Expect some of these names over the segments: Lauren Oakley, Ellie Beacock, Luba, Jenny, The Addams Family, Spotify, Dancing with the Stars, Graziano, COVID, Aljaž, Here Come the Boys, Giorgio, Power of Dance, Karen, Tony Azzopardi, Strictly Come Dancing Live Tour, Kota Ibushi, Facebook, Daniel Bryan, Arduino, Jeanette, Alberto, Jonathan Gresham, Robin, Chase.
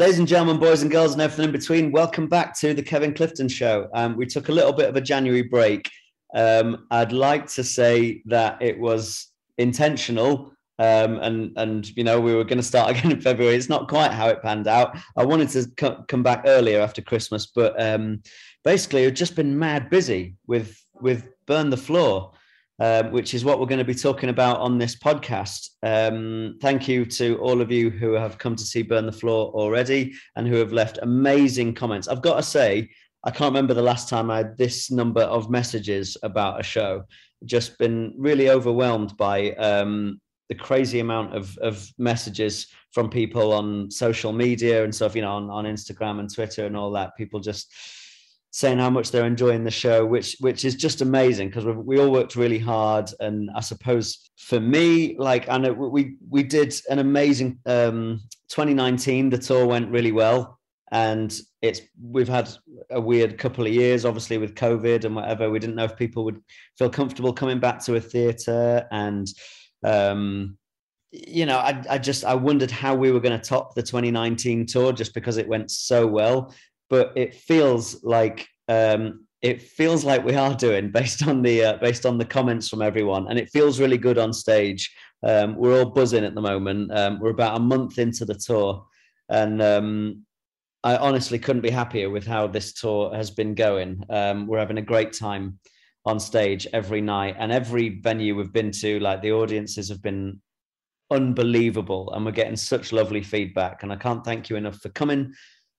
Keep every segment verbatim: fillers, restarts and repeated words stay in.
Ladies and gentlemen, boys and girls and everything in between, welcome back to the Kevin Clifton Show. Um, we took a little bit of a January break. Um, I'd like to say that it was intentional um, and, and, you know, we were going to start again in February. It's not quite how it panned out. I wanted to co- come back earlier after Christmas, but um, basically I've just been mad busy with, with Burn the Floor. Um, which is what we're going to be talking about on this podcast. Um, thank you to all of you who have come to see Burn the Floor already and who have left amazing comments. I've got to say, I can't remember the last time I had this number of messages about a show. Just been really overwhelmed by um, the crazy amount of, of messages from people on social media and stuff, you know, on, on Instagram and Twitter and all that. People just saying how much they're enjoying the show, which which is just amazing because we all worked really hard. And I suppose for me, like, I know we we did an amazing um, twenty nineteen. The tour went really well, and it's we've had a weird couple of years, obviously with COVID and whatever. We didn't know if people would feel comfortable coming back to a theatre, and um, you know, I I just I wondered how we were going to top the twenty nineteen tour just because it went so well. But it feels like um, it feels like we are doing based on the uh, based on the comments from everyone, and it feels really good on stage. Um, we're all buzzing at the moment. Um, we're about a month into the tour, and um, I honestly couldn't be happier with how this tour has been going. Um, we're having a great time on stage every night, and every venue we've been to, like the audiences have been unbelievable, and we're getting such lovely feedback. And I can't thank you enough for coming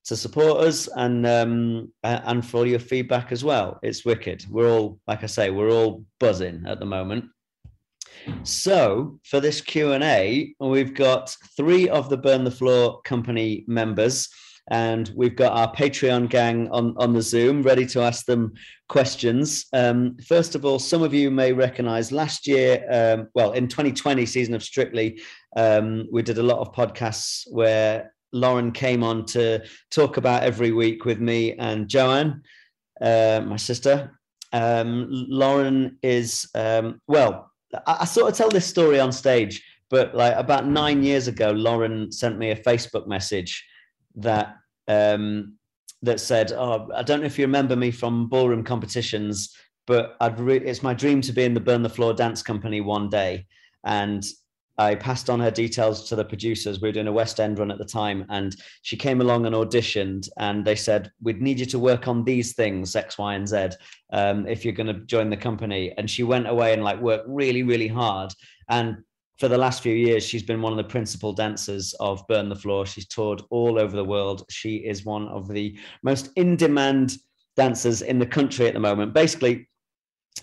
to support us and um, and for all your feedback as well. It's wicked. We're all, like I say, we're all buzzing at the moment. So for this Q and A, we've got three of the Burn the Floor company members, and we've got our Patreon gang on, on the Zoom ready to ask them questions. Um, first of all, some of you may recognize last year, um, well, in twenty twenty season of Strictly, um, we did a lot of podcasts where Lauren came on to talk about every week with me and Joanne, uh, my sister. Um, Lauren is, um, well, I, I sort of tell this story on stage, but like about nine years ago, Lauren sent me a Facebook message that um, that said, "Oh, I don't know if you remember me from ballroom competitions, but I'd re- it's my dream to be in the Burn the Floor dance company one day." And I passed on her details to the producers. We were doing a West End run at the time, and she came along and auditioned, and they said, "We'd need you to work on these things, X, Y, and Z, um, if you're going to join the company." And she went away and like worked really, really hard. And for the last few years, she's been one of the principal dancers of Burn the Floor. She's toured all over the world. She is one of the most in-demand dancers in the country at the moment, basically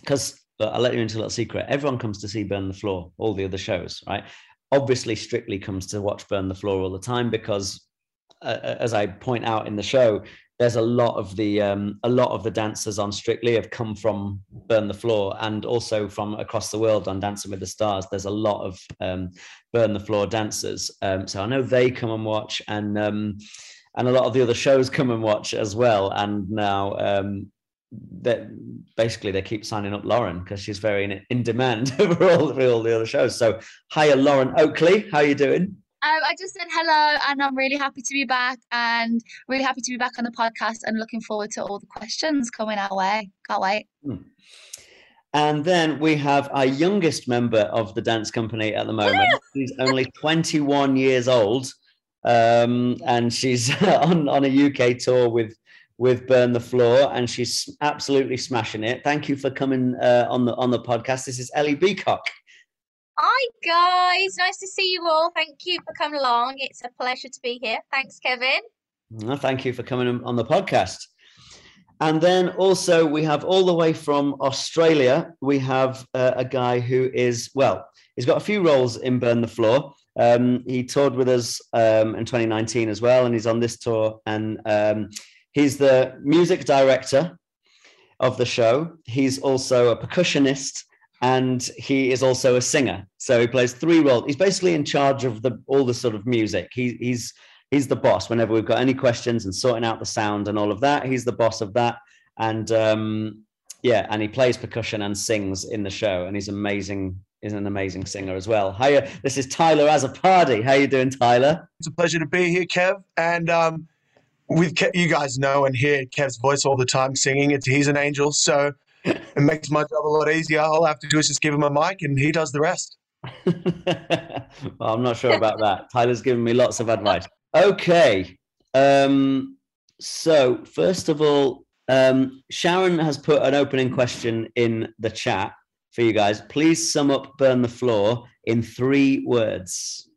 because... But I'll let you into a little secret. Everyone comes to see Burn the Floor, all the other shows, right? Obviously, Strictly comes to watch Burn the Floor all the time because, uh, as I point out in the show, there's a lot of the um, a lot of the dancers on Strictly have come from Burn the Floor, and also from across the world on Dancing with the Stars. There's a lot of um, Burn the Floor dancers, um, so I know they come and watch, and um, and a lot of the other shows come and watch as well. And now. Um, that basically they keep signing up Lauren because she's very in, in demand for all, for all the other shows. So hiya, Lauren Oakley, how are you doing? Um, I just said hello, and I'm really happy to be back and really happy to be back on the podcast and looking forward to all the questions coming our way. Can't wait. Hmm. And then we have our youngest member of the dance company at the moment. She's only twenty-one years old, um, and she's on, on a U K tour with with Burn the Floor, and she's absolutely smashing it. Thank you for coming uh, on the on the podcast. This is Ellie Beacock. Hi guys, nice to see you all. Thank you for coming along. It's a pleasure to be here. Thanks, Kevin. Well, thank you for coming on the podcast. And then also we have all the way from Australia, we have uh, a guy who is, well, he's got a few roles in Burn the Floor. Um, he toured with us um, in twenty nineteen as well, and he's on this tour, and um, he's the music director of the show. He's also a percussionist, and he is also a singer. So he plays three roles. He's basically in charge of the all the sort of music. He, he's he's the boss. Whenever we've got any questions and sorting out the sound and all of that, he's the boss of that. And um, yeah, and he plays percussion and sings in the show. And he's an amazing is an amazing singer as well. Hiya, this is Tyler Azzopardi. How you doing, Tyler? It's a pleasure to be here, Kev. And um, with Kev, you guys know and hear Kev's voice all the time singing. It's, he's an angel, so it makes my job a lot easier. All I have to do is just give him a mic and he does the rest. Well, I'm not sure about that. Tyler's given me lots of advice. Okay. Um, so first of all, um, Sharon has put an opening question in the chat for you guys. Please sum up Burn the Floor in three words.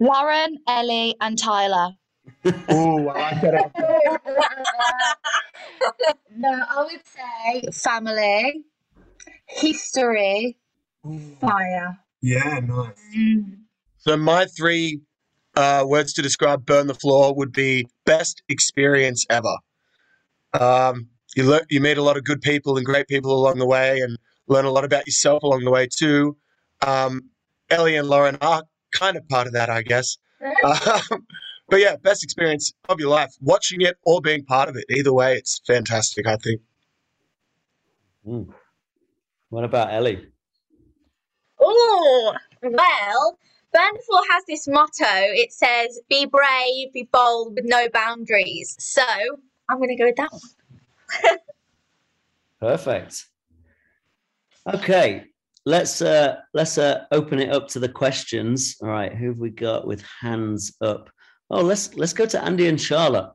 Lauren, Ellie and Tyler. Oh, I like that. No, I would say family, history, ooh, fire. Yeah, nice. Mm. So my three uh, words to describe Burn the Floor would be best experience ever. Um, you, le you meet a lot of good people and great people along the way and learn a lot about yourself along the way too. Um, Ellie and Lauren are kind of part of that, I guess. Um, but yeah, best experience of your life, watching it or being part of it. Either way, it's fantastic, I think. Mm. What about Ellie? Oh, well, Burn the Floor has this motto. It says, be brave, be bold, with no boundaries. So I'm going to go with that one. Perfect. Okay, let's uh, let's uh, open it up to the questions. All right, who have we got with hands up? Oh, let's let's go to Andy and Charlotte.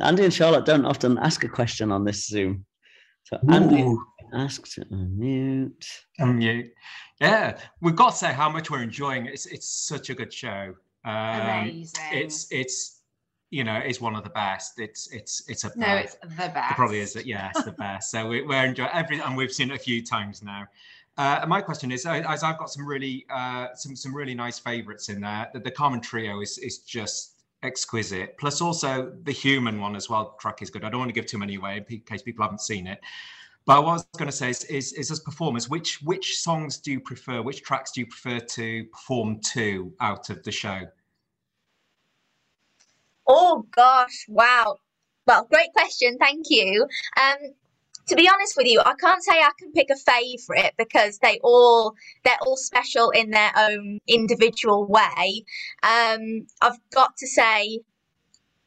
Andy and Charlotte don't often ask a question on this Zoom. So Andy, ooh, asked to unmute. Unmute. Yeah, we've got to say how much we're enjoying it. It's it's such a good show. Um, Amazing. It's it's you know it's one of the best. It's it's it's a no, best. It's the best. It probably is. Yeah, it's the best. So we, we're enjoying every, and we've seen it a few times now. Uh, and my question is, as I've got some really uh, some some really nice favourites in there. The, the Carmen Trio is is just exquisite, plus also the human one as well. Track is good. I don't want to give too many away in case people haven't seen it, but what I was going to say is, is, is as performers, which which songs do you prefer, which tracks do you prefer to perform to out of the show? Oh gosh, wow, well, great question, thank you. um To be honest with you, I can't say I can pick a favourite because they all they're all special in their own individual way. Um, I've got to say,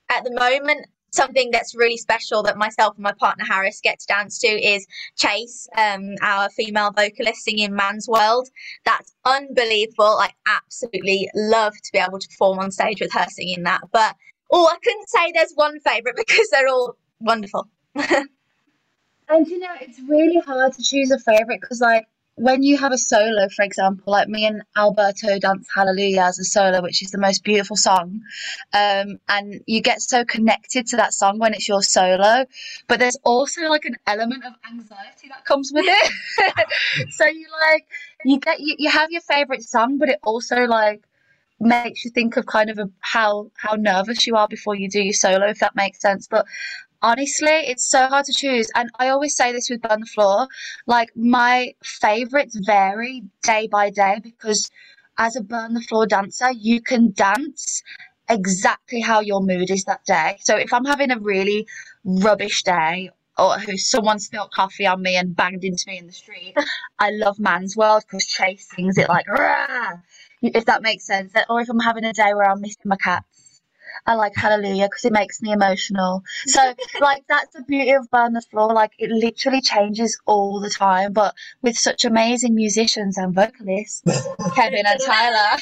at the moment, something that's really special that myself and my partner Harris get to dance to is Chase, um, our female vocalist singing Man's World. That's unbelievable. I absolutely love to be able to perform on stage with her singing that. But oh, I couldn't say there's one favourite because they're all wonderful. And, you know, it's really hard to choose a favourite because, like, when you have a solo, for example, like me and Alberto dance Hallelujah as a solo, which is the most beautiful song. Um, and you get so connected to that song when it's your solo. But there's also, like, an element of anxiety that comes with it. So you, like, you get you, you have your favourite song, but it also, like, makes you think of kind of a, how, how nervous you are before you do your solo, if that makes sense. But honestly, it's so hard to choose. And I always say this with Burn the Floor, like my favourites vary day by day because as a Burn the Floor dancer, you can dance exactly how your mood is that day. So if I'm having a really rubbish day or who someone spilled coffee on me and banged into me in the street, I love Man's World because Chase sings it like, rah, if that makes sense. Or if I'm having a day where I'm missing my cats, I like Hallelujah because it makes me emotional. So like that's the beauty of Burn the Floor, like it literally changes all the time, but with such amazing musicians and vocalists, Kevin and Tyler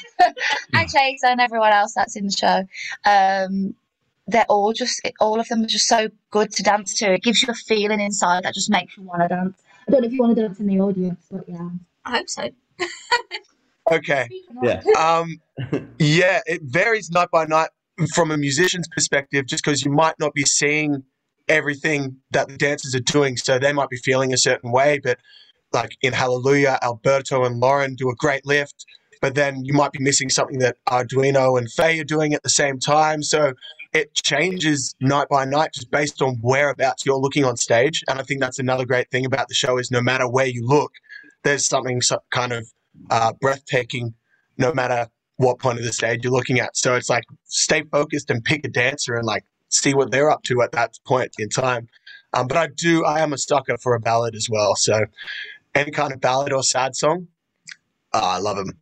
and Chase and everyone else that's in the show. Um, they're all just, all of them are just so good to dance to. It gives you a feeling inside that just makes you want to dance. I don't know if you want to dance in the audience, but yeah. I hope so. Okay. Yeah. Um, yeah, it varies night by night. From a musician's perspective, just because you might not be seeing everything that the dancers are doing, so they might be feeling a certain way, but like in Hallelujah, Alberto and Lauren do a great lift, but then you might be missing something that Arduino and Faye are doing at the same time. So it changes night by night just based on whereabouts you're looking on stage. And I think that's another great thing about the show is no matter where you look, there's something so kind of uh, breathtaking no matter what point of the stage you're looking at. So it's like stay focused and pick a dancer and like see what they're up to at that point in time. Um, but I do, I am a sucker for a ballad as well. So any kind of ballad or sad song, oh, I love him.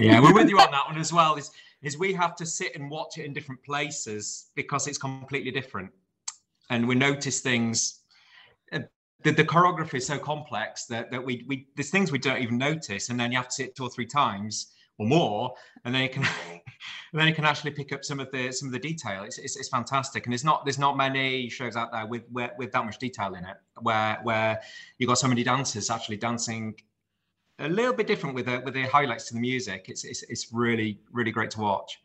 Yeah, we're with you on that one as well. Is is we have to sit and watch it in different places because it's completely different, and we notice things. The, the choreography is so complex that that we we there's things we don't even notice, and then you have to sit two or three times or more, and then you can and then you can actually pick up some of the some of the detail. It's it's, it's fantastic, and it's not there's not many shows out there with, with with that much detail in it, where where you've got so many dancers actually dancing a little bit different with the, with the highlights to the music. It's it's it's really really great to watch.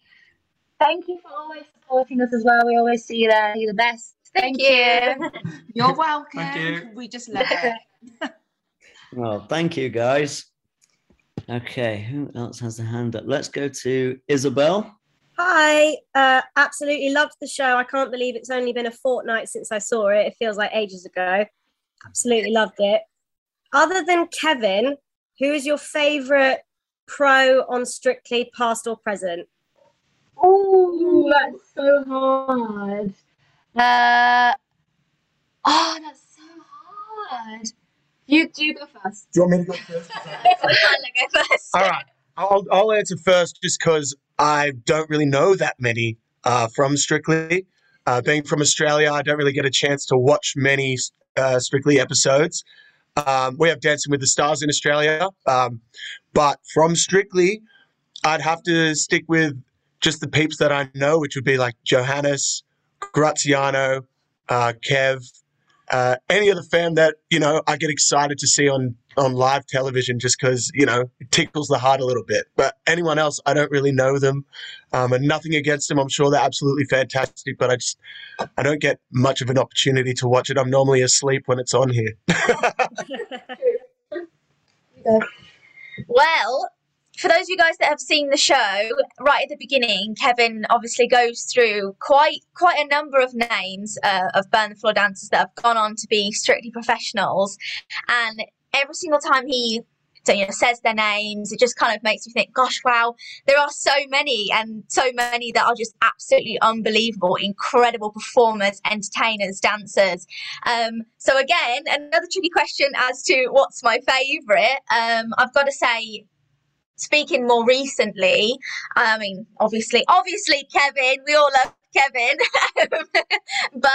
Thank you for always supporting us as well. We always see you there. You're the best. Thank, Thank you. you. You're welcome. Thank you. We just love it. Well, thank you, guys. Okay, who else has a hand up? Let's go to Isabel. Hi. Uh, absolutely loved the show. I can't believe it's only been a fortnight since I saw it. It feels like ages ago. Absolutely loved it. Other than Kevin, who is your favourite pro on Strictly, past or present? Oh, that's so hard. Uh, oh, that's so hard. You do go first. Do you want me to go first? go first. All right, I'll, I'll answer first just because I don't really know that many uh, from Strictly. Uh, being from Australia, I don't really get a chance to watch many uh, Strictly episodes. Um, we have Dancing with the Stars in Australia, um, but from Strictly, I'd have to stick with just the peeps that I know, which would be like Johannes, Graziano, uh, Kev, uh, any of the fam that, you know, I get excited to see on, on live television just because, you know, it tickles the heart a little bit. But anyone else, I don't really know them, um, and nothing against them. I'm sure they're absolutely fantastic, but I just I don't get much of an opportunity to watch it. I'm normally asleep when it's on here. Well, for those of you guys that have seen the show, right at the beginning, Kevin obviously goes through quite quite a number of names uh, of Burn the Floor dancers that have gone on to be Strictly professionals, and every single time he you know, says their names, it just kind of makes me think, gosh, wow, there are so many, and so many that are just absolutely unbelievable, incredible performers, entertainers, dancers. Um, so again, another tricky question as to what's my favourite. Um, I've got to say, speaking more recently, I mean, obviously, obviously, Kevin, we all love Kevin, but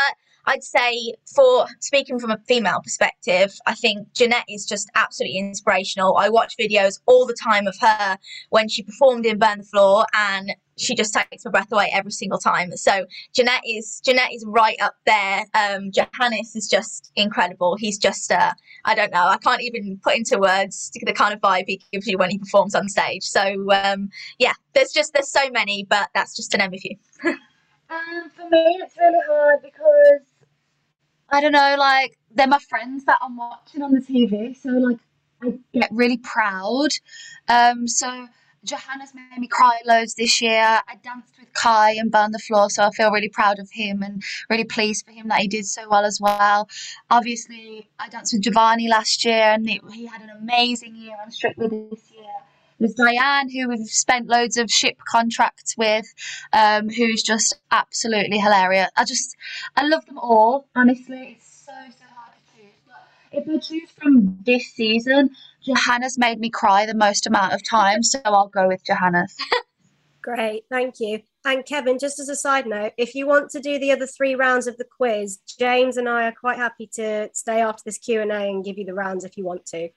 I'd say for speaking from a female perspective, I think Jeanette is just absolutely inspirational. I watch videos all the time of her when she performed in Burn the Floor, and she just takes my breath away every single time. So Jeanette is Jeanette is right up there. Um, Johannes is just incredible. He's just uh, I don't know. I can't even put into words the kind of vibe he gives you when he performs on stage. So um, yeah, there's just there's so many, but that's just to name a few. Um, for me, it's really hard because, I don't know, like, they're my friends that I'm watching on the T V, so, like, I get really proud. Um, so, Johannes made me cry loads this year. I danced with Kai and Burn the Floor, so I feel really proud of him and really pleased for him that he did so well as well. Obviously, I danced with Giovanni last year, and it, he had an amazing year on Strictly this year. There's Diane, who we've spent loads of ship contracts with, um, who's just absolutely hilarious. I just, I love them all, honestly. It's so, so hard to choose. But if I choose from this season, Johannes made me cry the most amount of time, so I'll go with Johannes. Great, thank you. And Kevin, just as a side note, if you want to do the other three rounds of the quiz, James and I are quite happy to stay after this Q and A and give you the rounds if you want to.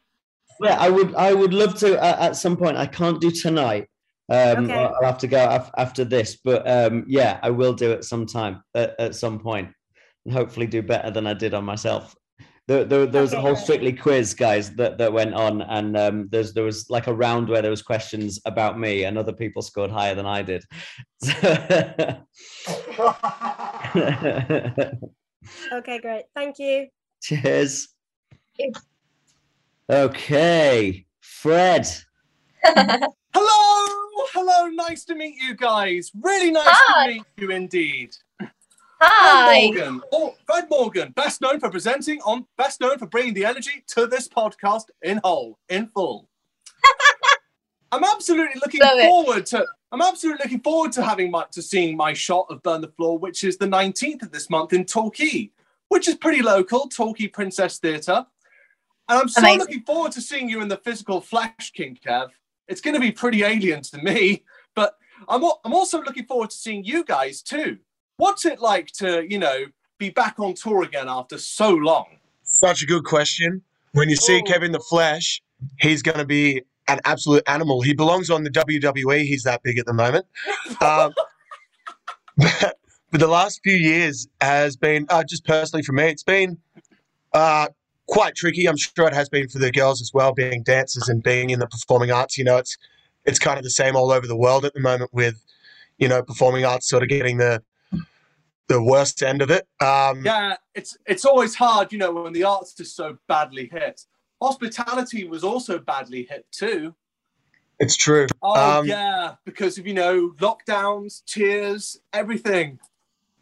Yeah, I would. I would love to uh, at some point. I can't do tonight. Um, okay. I'll have to go af after this. But um, yeah, I will do it sometime at, at some point, and hopefully do better than I did on myself. There, there, there was okay, a whole Strictly quiz, guys, that that went on, and um, there's there was like a round where there was questions about me, and other people scored higher than I did. Okay, great. Thank you. Cheers. Thank you. Okay, Fred. Hello, hello, nice to meet you guys. Really nice Hi. to meet you indeed. Hi. Fred Morgan, oh, Fred Morgan, best known for presenting on, best known for bringing the energy to this podcast in whole, in full. I'm absolutely looking Love forward it. to, I'm absolutely looking forward to having my, to seeing my shot of Burn the Floor, which is the nineteenth of this month in Torquay, which is pretty local, Torquay Princess Theatre. And I'm so Amazing. looking forward to seeing you in the physical Flash King, Kev. It's going to be pretty alien to me, but I'm I'm also looking forward to seeing you guys too. What's it like to, you know, be back on tour again after so long? Such a good question. When you see oh. Kevin the Flash, he's going to be an absolute animal. He belongs on the W W E. He's that big at the moment. Um, but, but the last few years has been, uh, just personally for me, it's been uh, quite tricky. I'm sure it has been for the girls as well, being dancers and being in the performing arts. You know, it's it's kind of the same all over the world at the moment with, you know, performing arts sort of getting the the worst end of it. Um, yeah, it's it's always hard, you know, when the arts are so badly hit. Hospitality was also badly hit too. It's true. Oh, um, yeah, because of, you know, lockdowns, tears, everything.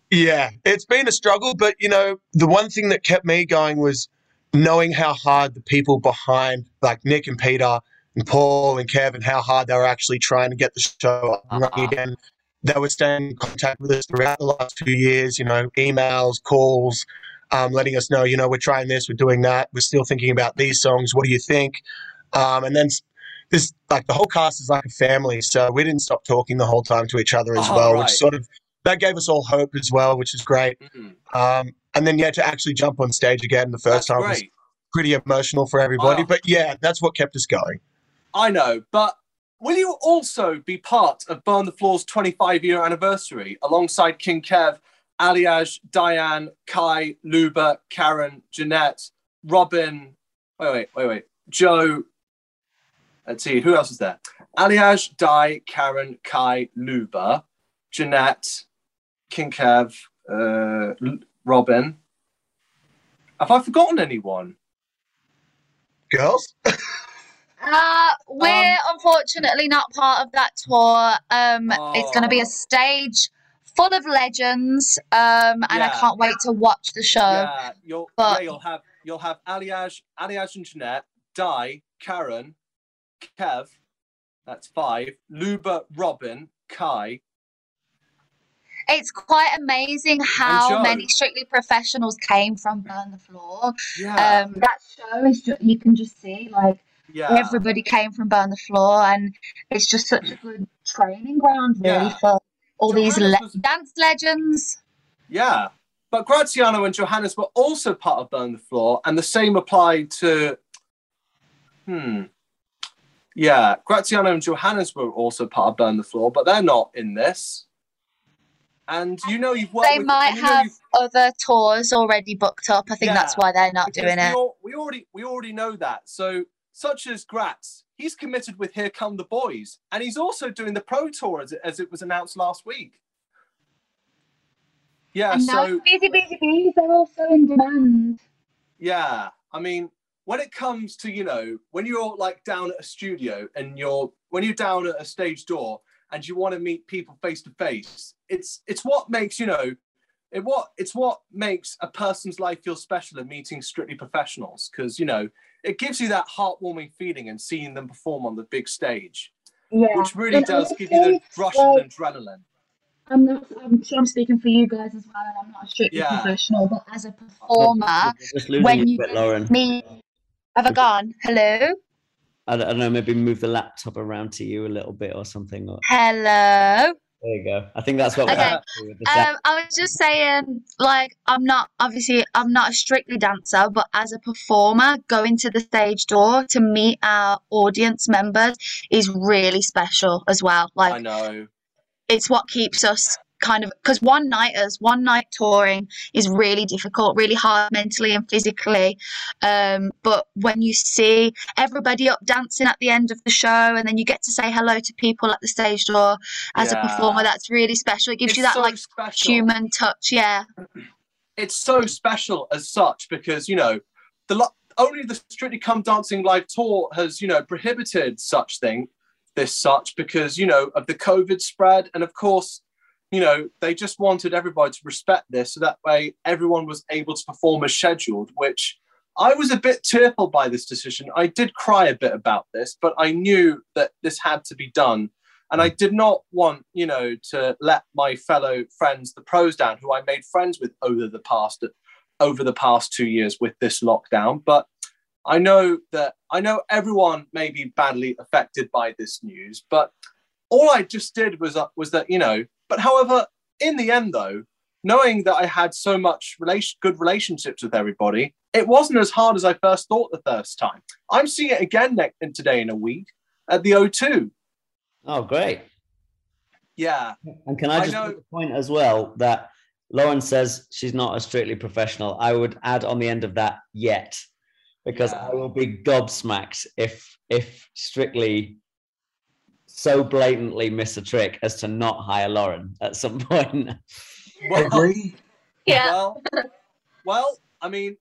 Yeah, it's been a struggle, but, you know, the one thing that kept me going was knowing how hard the people behind, like Nick and Peter and Paul and Kevin, how hard they were actually trying to get the show up and running again. They were staying in contact with us throughout the last few years, you know, emails, calls, um, letting us know, you know, we're trying this, we're doing that, we're still thinking about these songs, what do you think? Um, and then this, like, the whole cast is like a family, so we didn't stop talking the whole time to each other as oh, well, right. which sort of, that gave us all hope as well, which is great. Mm-hmm. um, and then, yeah, to actually jump on stage again the first that's time great. was pretty emotional for everybody, oh. but yeah, that's what kept us going. I know, but will you also be part of Burn the Floor's twenty-five year anniversary alongside King Kev, Aljaž, Diane, Kai, Luba, Karen, Jeanette, Robin, wait, wait, wait, wait, Joe, let's see, who else is there? Aljaž, Di, Karen, Kai, Luba, Jeanette, King Kev, uh, Robin. Have I forgotten anyone? Girls? Uh, we're um, unfortunately not part of that tour. Um, oh. It's going to be a stage full of legends, um, and yeah. I can't wait to watch the show. Yeah, you'll, but, yeah, you'll have you'll have Aljaž, Aljaž and Jeanette, Di, Karen, Kev, that's five, Luba, Robin, Kai. It's quite amazing how many Strictly Professionals came from Burn the Floor. Yeah. Um, that show is just, you can just see like. Yeah. Everybody came from Burn the Floor, and it's just such a good training ground, really, yeah. for all Johannes these le was... dance legends. Yeah, but Graziano and Johannes were also part of Burn the Floor, and the same applied to... Hmm. Yeah, Graziano and Johannes were also part of Burn the Floor, but they're not in this. And you know you've worked They with, might have other tours already booked up. I think yeah, that's why they're not doing it. All, we already we already know that, so... Such as Gratz, he's committed with Here Come the Boys, and he's also doing the Pro Tour as it, as it was announced last week. Yeah, and so... Now busy, busy, busy, they're also in demand. Yeah, I mean, when it comes to, you know, when you're like down at a studio and you're, when you're down at a stage door and you want to meet people face to face, it's it's what makes, you know, it what it's what makes a person's life feel special in meeting Strictly Professionals, because, you know, it gives you that heartwarming feeling and seeing them perform on the big stage, yeah. which really and does give you the rush like, and adrenaline. I'm not, I'm sure I'm speaking for you guys as well, and I'm not a Strictly yeah. professional, but as a performer, when you bit, me, have I gone? Hello? I don't, I don't know, maybe move the laptop around to you a little bit or something. Or... Hello? There you go. I think that's what okay. we're with um, I was just saying, like, I'm not, obviously, I'm not a Strictly dancer, but as a performer, going to the stage door to meet our audience members is really special as well. Like, I know. It's what keeps us kind of, because one-nighters, one-night touring is really difficult, really hard mentally and physically. Um, but when you see everybody up dancing at the end of the show, and then you get to say hello to people at the stage door as yeah. a performer, that's really special. It gives it's you that so like special. human touch, yeah. It's so special as such because, you know, the only the Strictly Come Dancing Live Tour has, you know, prohibited such thing, this such, because, you know, of the COVID spread, and of course, you know, they just wanted everybody to respect this so that way everyone was able to perform as scheduled, which I was a bit tearful by this decision. I did cry a bit about this, but I knew that this had to be done. And I did not want, you know, to let my fellow friends, the pros, down, who I made friends with over the past over the past two years with this lockdown. But I know that I know everyone may be badly affected by this news, but all I just did was uh, was that, you know, but however, in the end, though, knowing that I had so much relation, good relationships with everybody, it wasn't as hard as I first thought the first time. I'm seeing it again next and today in a week at the O two. Oh, great. Yeah. And can I just I know- make a point as well that Lauren says she's not a strictly professional. I would add on the end of that yet, because yeah. I will be gobsmacked if if Strictly so blatantly miss a trick as to not hire Lauren at some point. Well, agree. Yeah. Well, well, I mean,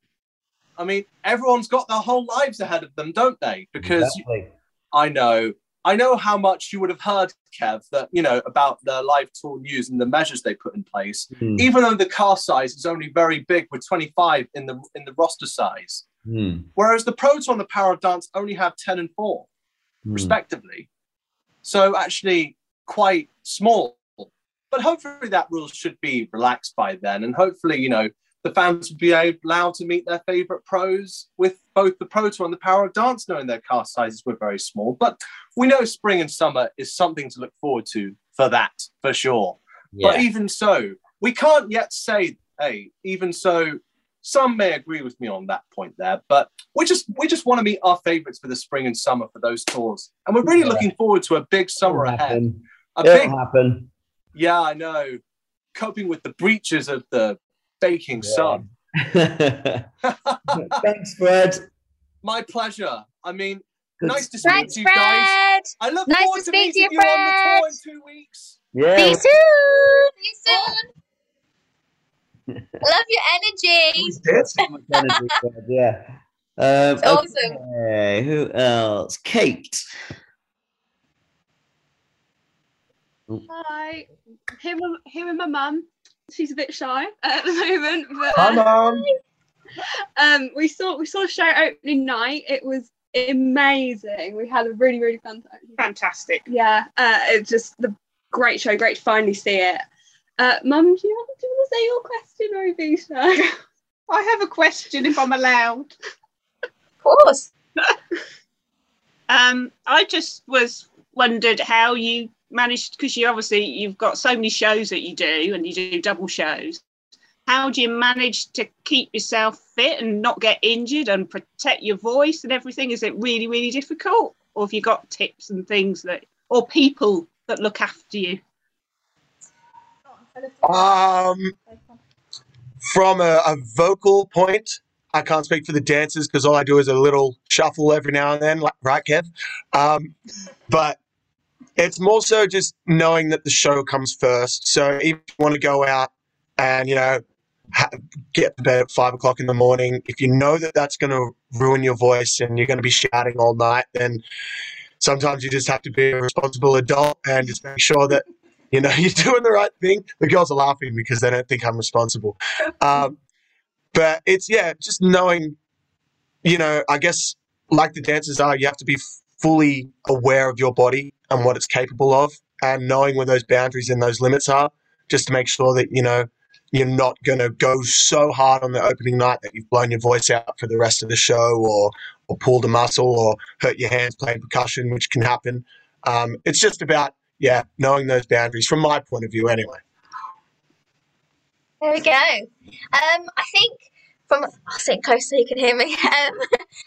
I mean, everyone's got their whole lives ahead of them, don't they? Because exactly. I know. I know how much you would have heard, Kev, that, you know, about the live tour news and the measures they put in place, mm. even though the cast size is only very big with twenty-five in the in the roster size. Mm. Whereas the Pro Tour and the Power of Dance only have ten and four, mm. respectively. So actually quite small. But hopefully that rule should be relaxed by then. And hopefully, you know, the fans would be allowed to meet their favourite pros with both the Pro Tour and the Power of Dance, knowing their cast sizes were very small. But we know spring and summer is something to look forward to for that, for sure. Yeah. But even so, we can't yet say, hey, even so, some may agree with me on that point there, but we just we just want to meet our favourites for the spring and summer for those tours. And we're really yeah. looking forward to a big summer It'll ahead. Happen. A It'll big, happen. Yeah, I know. Coping with the breaches of the baking yeah. sun. Thanks, Fred. My pleasure. I mean, Good. nice to Thanks, speak to you Fred. guys. I look nice forward to, to meeting you, you on the tour in two weeks. Yeah. See you soon. See you soon. Love your energy. We did so much energy, Fred. Yeah. Um, okay. Awesome. Who else? Kate. Hi. Here, here with my mum. She's a bit shy at the moment. But, Hi, Mum. Um, we saw we saw a show opening night. It was amazing. We had a really really fun time. Fantastic. Yeah. Uh, it's just the great show. Great to finally see it. Uh, Mum, do you want to say your question, or be shy? I have a question, if I'm allowed. Of course. um, I just was wondered how you managed, because you obviously you've got so many shows that you do and you do double shows. How do you manage to keep yourself fit and not get injured and protect your voice and everything? Is it really really difficult, or have you got tips and things that, or people that look after you? Um from a, a vocal point, I can't speak for the dancers because all I do is a little shuffle every now and then, like, right, Kev? Um but it's more so just knowing that the show comes first. So if you want to go out and, you know, ha- get to bed at five o'clock in the morning, if you know that that's going to ruin your voice and you're going to be shouting all night, then sometimes you just have to be a responsible adult and just make sure that, you know, you're doing the right thing. The girls are laughing because they don't think I'm responsible. Um, but it's, yeah, just knowing, you know, I guess like the dancers are, you have to be f- fully aware of your body and what it's capable of, and knowing where those boundaries and those limits are, just to make sure that, you know, you're not going to go so hard on the opening night that you've blown your voice out for the rest of the show, or or pulled a muscle, or hurt your hands playing percussion, which can happen. Um, it's just about, yeah, knowing those boundaries from my point of view anyway. There we go. Um, I think from, I'll sit close so you can hear me. Um,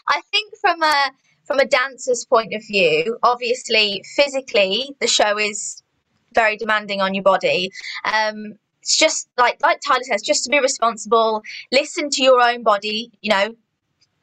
I think from a, From a dancer's point of view, obviously, physically, the show is very demanding on your body. Um, it's just, like like Tyler says, just to be responsible, listen to your own body, you know,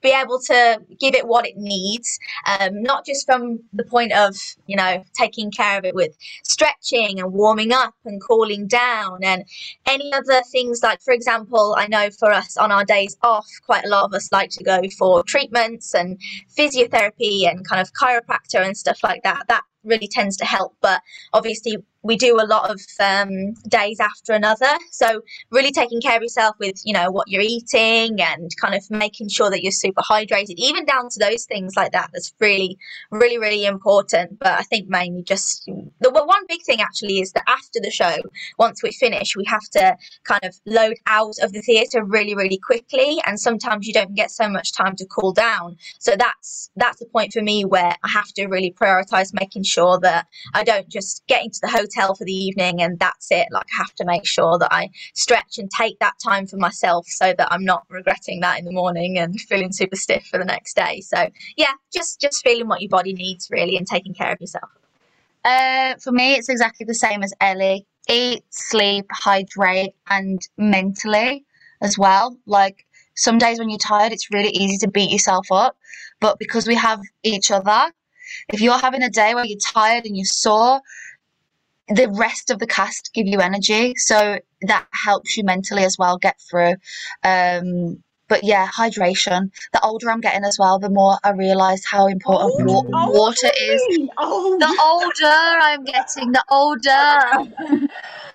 be able to give it what it needs, um, not just from the point of, you know, taking care of it with stretching and warming up and cooling down and any other things. Like, for example, I know for us on our days off, quite a lot of us like to go for treatments and physiotherapy and kind of chiropractor and stuff like that. That really tends to help, but obviously we do a lot of um, days after another. So really taking care of yourself with, you know, what you're eating and kind of making sure that you're super hydrated, even down to those things like that. That's really, really, really important. But I think mainly just the one big thing actually is that after the show, once we finish, we have to kind of load out of the theatre really, really quickly. And sometimes you don't get so much time to cool down. So that's that's the point for me where I have to really prioritise making sure that I don't just get into the hotel for the evening and that's it. Like, I have to make sure that I stretch and take that time for myself so that I'm not regretting that in the morning and feeling super stiff for the next day. So yeah, just just feeling what your body needs really and taking care of yourself. Uh, for me, it's exactly the same as Ellie. Eat, sleep, hydrate, and mentally as well. Like, some days when you're tired, it's really easy to beat yourself up. But because we have each other, if you're having a day where you're tired and you're sore, the rest of the cast give you energy. So that helps you mentally as well get through. Um, but yeah, hydration. The older I'm getting as well, the more I realise how important oh, wa oh, water is. Oh. The older I'm getting, the older.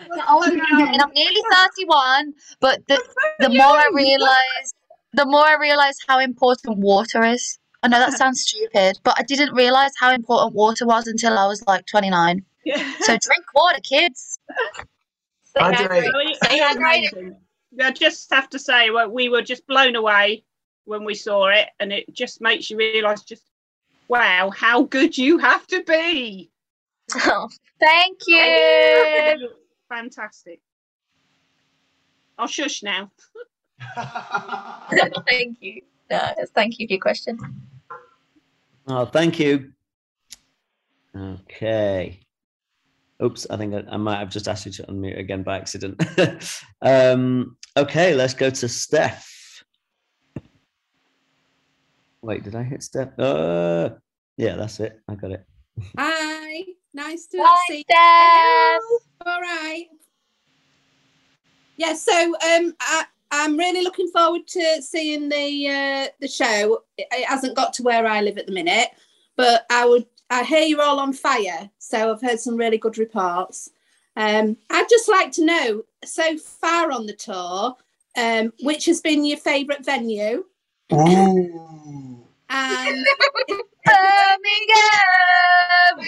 The older I'm getting. I'm nearly thirty-one, but the, the more I realise, the more I realise how important water is. I know that sounds stupid, but I didn't realise how important water was until I was like twenty-nine. Yeah. So drink water, kids. Hydrated. I just have to say, well, we were just blown away when we saw it, and it just makes you realise, just wow, how good you have to be. Oh, thank you. Thank you. Fantastic. I'll shush now. Thank you. No, thank you for your question. Oh, thank you. Okay. Oops, I think I, I might have just asked you to unmute again by accident. um, okay, let's go to Steph. Wait, did I hit Steph? Uh, yeah, that's it. I got it. Hi, nice to Hi, see Steph. You. Hello. All right. Yeah, so um, I, I'm really looking forward to seeing the uh, the show. It, it hasn't got to where I live at the minute, but I would. I hear you're all on fire, so I've heard some really good reports. Um, I'd just like to know, so far on the tour, um, which has been your favourite venue? Ooh. And Birmingham!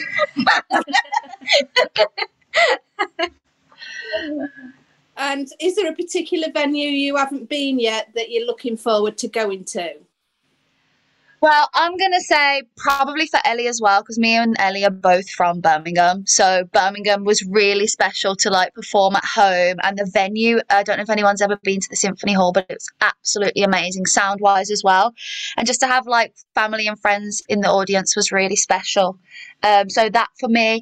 And is there a particular venue you haven't been yet that you're looking forward to going to? Well, I'm going to say probably for Ellie as well, because me and Ellie are both from Birmingham. So Birmingham was really special to like perform at home, and the venue, I don't know if anyone's ever been to the Symphony Hall, but it's absolutely amazing sound wise as well. And just to have like family and friends in the audience was really special. Um, so that for me,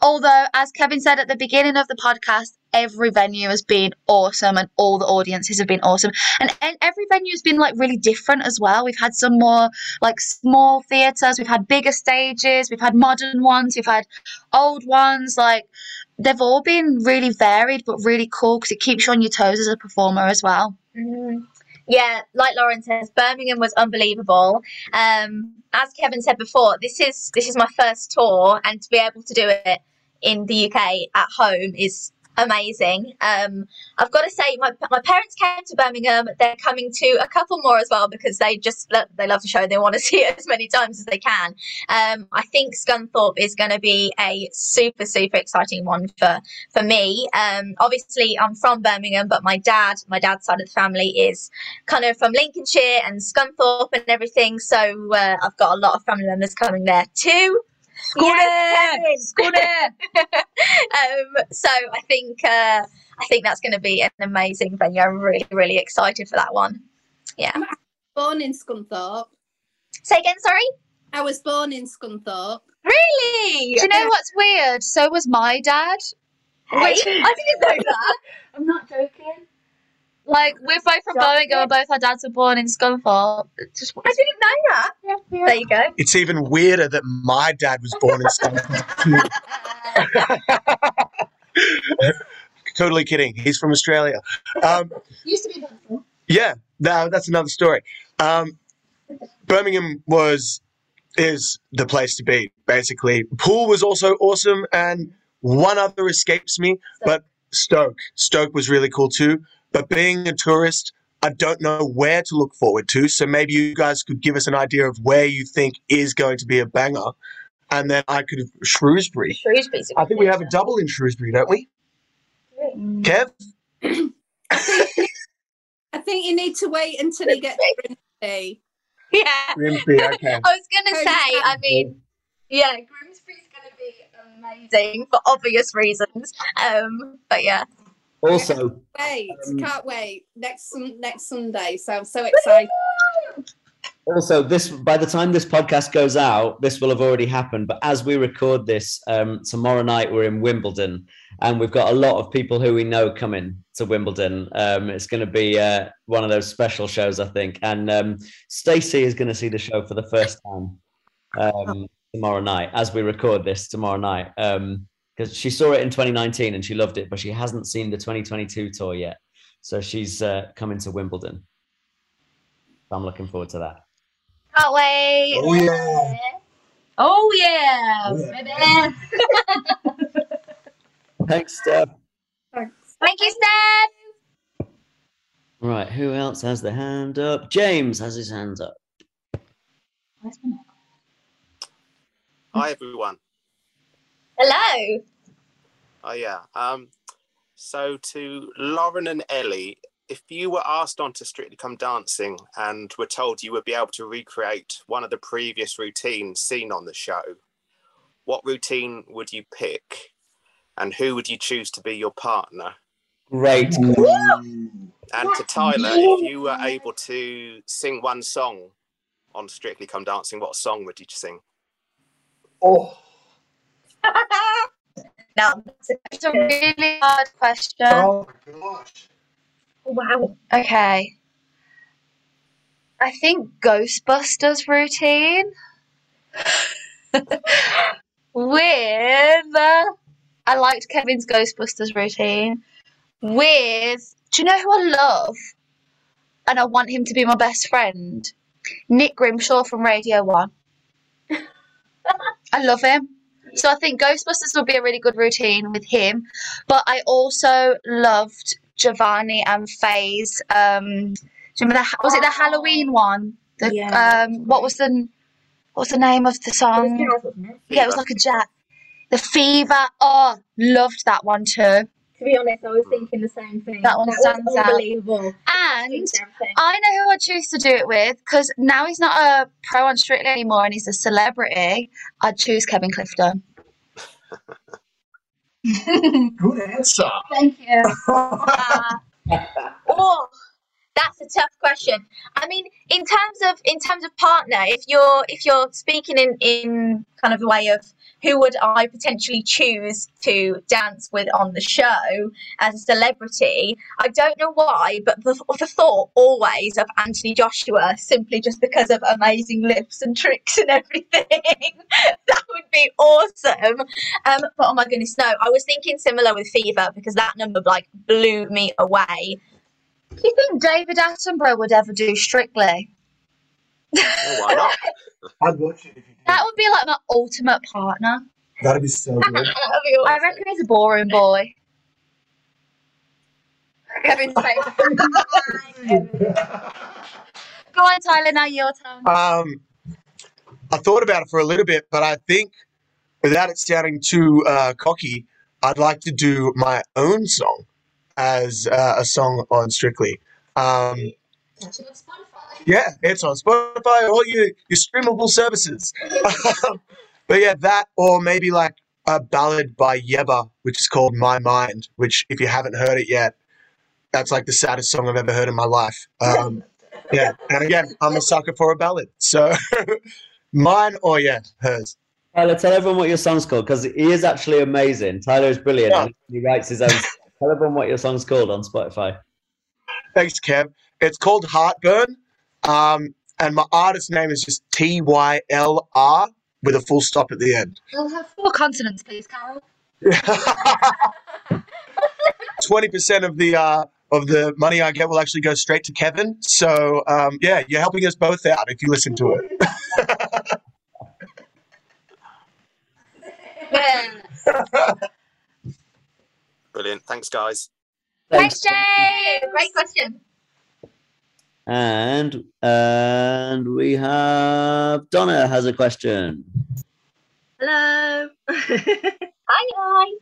although as Kevin said at the beginning of the podcast, every venue has been awesome and all the audiences have been awesome, and, and every venue has been like really different as well. We've had some more like small theatres, we've had bigger stages, we've had modern ones, we've had old ones. Like, they've all been really varied but really cool because it keeps you on your toes as a performer as well. Mm-hmm. Yeah, like Lauren says, Birmingham was unbelievable. Um, as Kevin said before, this is this is my first tour, and to be able to do it in the U K at home is amazing. Um, I've got to say, my, my parents came to Birmingham. They're coming to a couple more as well because they just lo they love the show. They want to see it as many times as they can. Um, I think Scunthorpe is going to be a super, super exciting one for for me. Um, obviously, I'm from Birmingham, but my dad, my dad's side of the family is kind of from Lincolnshire and Scunthorpe and everything. So uh, I've got a lot of family members coming there too. Yes, um, so I think uh, I think that's going to be an amazing venue. I'm really, really excited for that one. Yeah. I was born in Scunthorpe. Say again, sorry? I was born in Scunthorpe. Really? Do you know what's weird? So was my dad. Hey, Wait, I didn't know that. I'm not joking. Like, we're both from Birmingham, and both our dads were born in Scunthorpe. Just, I didn't know that. Yeah, yeah. There you go. It's even weirder that my dad was born in Scunthorpe. Totally kidding. He's from Australia. Um, Used to be Birmingham. Yeah, no, that's another story. Um, Birmingham was is the place to be, basically. Poole was also awesome, and One other escapes me, Stoke. but Stoke. Stoke was really cool too. But being a tourist, I don't know where to look forward to. So maybe you guys could give us an idea of where you think is going to be a banger. And then I could Shrewsbury. Shrewsbury's I think we have a double in Shrewsbury, don't we? Mm. Kev? I, think, I think you need to wait until you get to Grimsby. Yeah. Grimsby, okay. I was going to say, I mean, yeah, Grimsby's going to be amazing for obvious reasons. Um, but yeah. Also, wait, um, can't wait. Next next Sunday, so I'm so excited. Also, this by the time this podcast goes out, this will have already happened. But as we record this, um, tomorrow night we're in Wimbledon, and we've got a lot of people who we know coming to Wimbledon. Um, it's going to be uh, one of those special shows, I think. And um, Stacey is going to see the show for the first time um, tomorrow night, as we record this tomorrow night. Um, because she saw it in twenty nineteen and she loved it, but she hasn't seen the twenty twenty-two tour yet. So she's uh, coming to Wimbledon. So I'm looking forward to that. Can't wait. Oh, yeah. Oh, yeah. Oh, yeah. Thanks, Steph. Thanks. Thank you, Steph. All right, who else has their hand up? James has his hand up. Hi, everyone. Hello. Oh, yeah. Um, so to Lauren and Ellie, if you were asked on to Strictly Come Dancing and were told you would be able to recreate one of the previous routines seen on the show, what routine would you pick and who would you choose to be your partner? Great. And to Tyler, if you were able to sing one song on Strictly Come Dancing, what song would you sing? Oh. Now, it's a really hard question. Oh my gosh. Wow. Okay. I think Ghostbusters routine with uh, I liked Kevin's Ghostbusters routine with, do you know who I love and I want him to be my best friend? Nick Grimshaw from Radio One. I love him. So I think Ghostbusters would be a really good routine with him. But I also loved Giovanni and Faye's, um, do you remember the, was it the Halloween one? The, yeah. Um, what was the, what was the name of the song? It was Fever. Yeah, it was like a jack. The Fever. Oh, loved that one too. To be honest, I was thinking the same thing. That one that stands out. Unbelievable. And I know who I choose to do it with, because now he's not a pro on Strictly anymore and he's a celebrity. I'd choose Kevin Clifton. Good answer. Thank you. Uh, oh, that's a tough question. I mean, in terms of in terms of partner, if you're if you're speaking in, in kind of a way of who would I potentially choose to dance with on the show as a celebrity? I don't know why, but the, the thought always of Anthony Joshua, simply just because of amazing lips and tricks and everything. That would be awesome. Um, but oh my goodness, no, I was thinking similar with Fever because that number like blew me away. Do you think David Attenborough would ever do Strictly? Oh, why not? I'd watch it if you did. That would be like my ultimate partner. That'd be so good. That'd be awesome. I reckon he's a boring boy. Kevin's Go on, Tyler, now your turn. Um, I thought about it for a little bit, but I think without it sounding too uh, cocky, I'd like to do my own song as uh, a song on Strictly. Um, That's what's fun. Yeah, it's on Spotify, all your, your streamable services. But yeah, that or maybe like a ballad by Yebba, which is called My Mind, which if you haven't heard it yet, that's like the saddest song I've ever heard in my life. Um, yeah, and again, I'm a sucker for a ballad. So mine or, yeah, hers. Tyler, tell everyone what your song's called because he is actually amazing. Tyler is brilliant. Yeah. And he writes his own song. Tell everyone what your song's called on Spotify. Thanks, Kev. It's called Heartburn. Um, and my artist name is just T Y L R with a full stop at the end. We'll have four consonants, please, Carol. twenty percent of the uh, of the money I get will actually go straight to Kevin. So, um, yeah, you're helping us both out if you listen to it. Thanks, guys. Thanks, Chase. Great question. And and we have Donna has a question. Hello. Hi.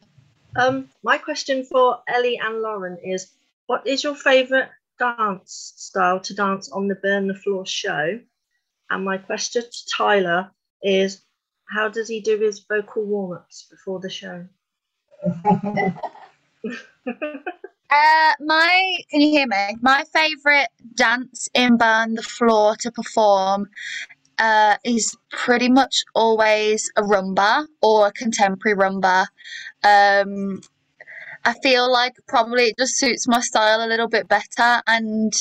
Um, my question for Ellie and Lauren is: what is your favourite dance style to dance on the Burn the Floor show? And my question to Tyler is: how does he do his vocal warm-ups before the show? Uh, my, can you hear me? My favourite dance in Burn the Floor to perform uh, is pretty much always a rumba or a contemporary rumba. Um, I feel like probably it just suits my style a little bit better, and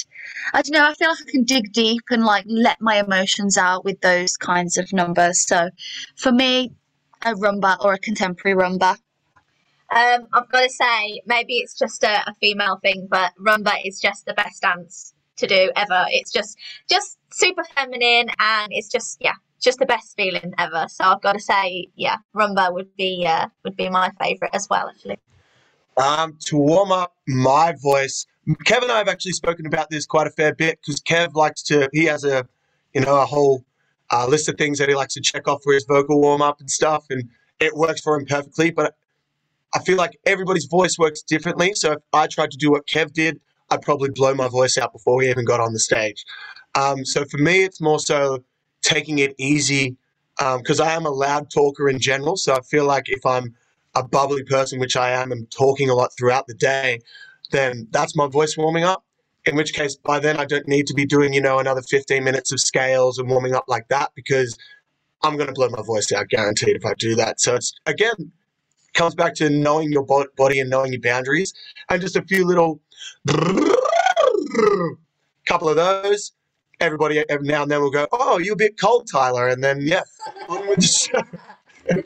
I don't know, I feel like I can dig deep and like let my emotions out with those kinds of numbers. So for me, a rumba or a contemporary rumba. Um, I've got to say, maybe it's just a, a female thing, but rumba is just the best dance to do ever. It's just just super feminine, and it's just, yeah, just the best feeling ever. So I've got to say, yeah, rumba would be uh, would be my favourite as well, actually. Um, to warm up my voice, Kev and I have actually spoken about this quite a fair bit, because Kev likes to, he has a, you know, a whole uh, list of things that he likes to check off for his vocal warm up and stuff, and it works for him perfectly. But I feel like everybody's voice works differently. So if I tried to do what Kev did, I'd probably blow my voice out before we even got on the stage. Um, so for me, it's more so taking it easy, because um, I am a loud talker in general. So I feel like if I'm a bubbly person, which I am, and talking a lot throughout the day, then that's my voice warming up, in which case by then I don't need to be doing, you know, another fifteen minutes of scales and warming up like that, because I'm going to blow my voice out guaranteed if I do that. So it's, again, comes back to knowing your body and knowing your boundaries, and just a few little couple of those. Everybody every now and then will go, "Oh, you're a bit cold, Tyler," and then yeah, on with the show. Can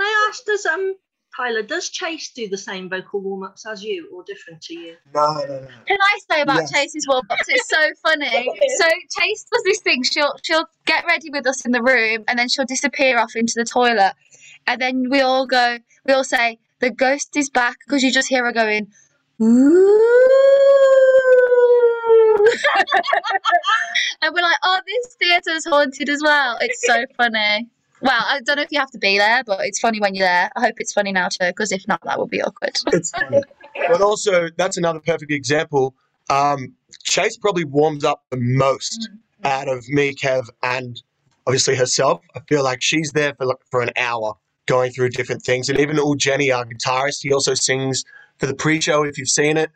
I ask, does um Tyler, does Chase do the same vocal warm ups as you, or different to you? No, no, no. Can I say about yes. Chase's warm ups? It's so funny. So Chase does this thing. She'll she'll get ready with us in the room, and then she'll disappear off into the toilet. And then we all go, we all say, "The ghost is back," because you just hear her going, "Ooh." And we're like, "Oh, this theatre's haunted as well." It's so funny. Well, I don't know if you have to be there, but it's funny when you're there. I hope it's funny now too, because if not, that would be awkward. It's funny. But also, that's another perfect example. Um, Chase probably warms up the most mm-hmm. out of me, Kev, and obviously herself. I feel like she's there for for an hour going through different things. And even old Jenny, our guitarist, he also sings for the pre-show, if you've seen it.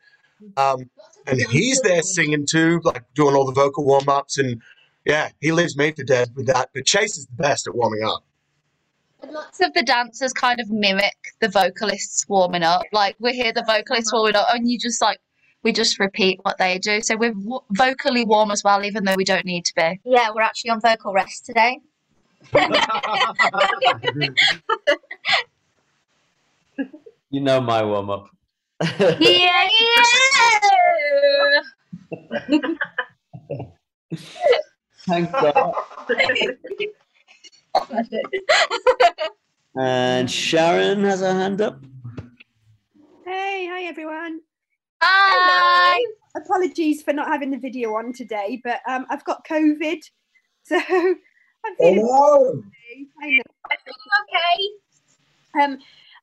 Um, and he's there singing too, like doing all the vocal warm-ups. And, yeah, he leaves me to death with that. But Chase is the best at warming up. Lots of the dancers kind of mimic the vocalists warming up. Like, we hear the vocalists warming up, and you just, like, we just repeat what they do. So we're vocally warm as well, even though we don't need to be. Yeah, we're actually on vocal rest today. You know my warm-up. Yeah, yeah. Thanks, God. And Sharon has her hand up. Hey, hi, everyone. Hi. Hello. Apologies for not having the video on today, but um, I've got COVID, so I'm feeling oh. okay. Um,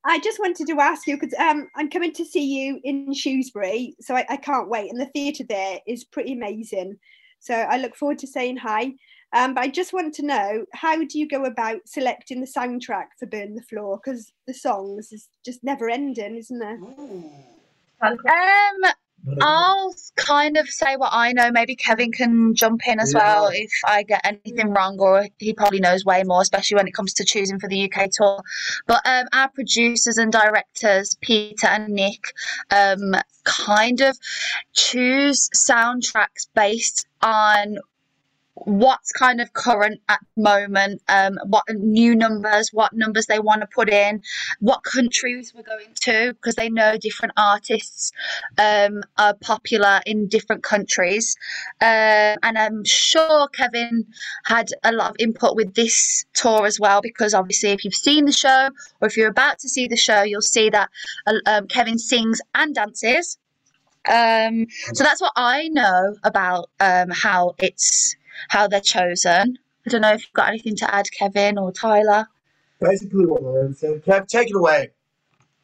I just wanted to ask you, because um, I'm coming to see you in Shrewsbury, so I, I can't wait, and the theatre there is pretty amazing, so I look forward to saying hi. Um, but I just want to know, how do you go about selecting the soundtrack for Burn the Floor? Because the songs is just never ending, isn't there? Mm. Um, I'll kind of say what I know. Maybe Kevin can jump in as yeah. well if I get anything wrong, or he probably knows way more, especially when it comes to choosing for the U K tour. But um, our producers and directors, Peter and Nick, um, kind of choose soundtracks based on what's kind of current at the moment, um, what new numbers, what numbers they want to put in, what countries we're going to, because they know different artists um, are popular in different countries. Uh, and I'm sure Kevin had a lot of input with this tour as well, because obviously if you've seen the show or if you're about to see the show, you'll see that um, Kevin sings and dances. Um, so that's what I know about um, how it's how they're chosen. I don't know if you've got anything to add, Kevin or Tyler. Basically what I said. Kev, take it away.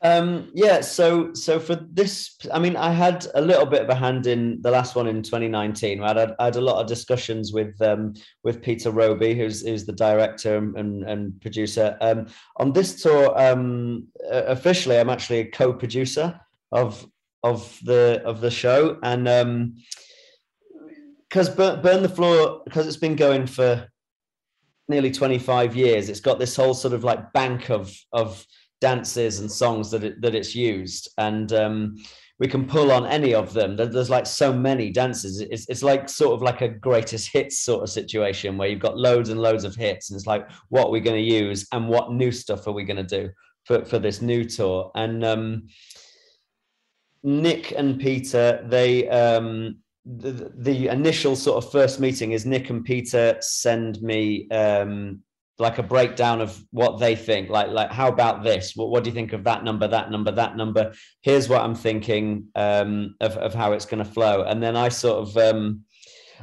Um, yeah, so so for this, I mean, I had a little bit of a hand in the last one in twenty nineteen. I had, I had a lot of discussions with um, with Peter Roby, who's, who's the director and, and producer. Um, on this tour, um, officially, I'm actually a co-producer of of the of the show, and um because burn, burn the Floor, because it's been going for nearly twenty-five years, it's got this whole sort of like bank of of dances and songs that it, that it's used, and um we can pull on any of them. There's like so many dances. It's, it's like sort of like a greatest hits sort of situation where you've got loads and loads of hits, and it's like, what are we going to use and what new stuff are we going to do for, for this new tour? And um Nick and Peter, they um, the, the initial sort of first meeting is Nick and Peter send me um, like a breakdown of what they think, like like how about this? What, what do you think of that number, that number, that number? Here's what I'm thinking um, of, of how it's going to flow. And then I sort of, um,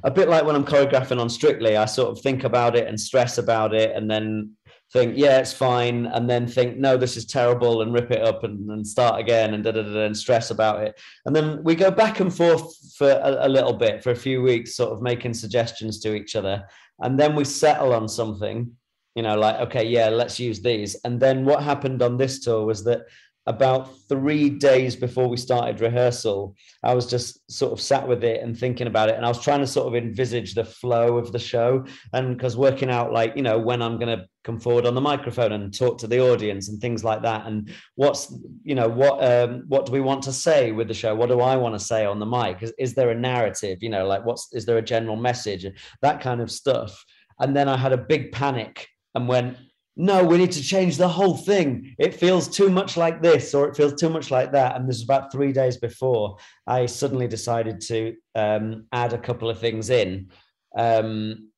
a bit like when I'm choreographing on Strictly, I sort of think about it and stress about it, and then think, yeah, it's fine, and then think, no, this is terrible, and rip it up and, and start again, and da, da, da, and stress about it. And then we go back and forth for a, a little bit, for a few weeks, sort of making suggestions to each other. And then we settle on something, you know, like, okay, yeah, let's use these. And then what happened on this tour was that about three days before we started rehearsal, I was just sort of sat with it and thinking about it. And I was trying to sort of envisage the flow of the show, and because working out like, you know, when I'm going to come forward on the microphone and talk to the audience and things like that. And what's, you know, what, um, what do we want to say with the show? What do I want to say on the mic? Is, is there a narrative, you know, like what's, is there a general message, that kind of stuff. And then I had a big panic and went, no, we need to change the whole thing. It feels too much like this, or it feels too much like that. And this was about three days before I suddenly decided to um, add a couple of things in. Um,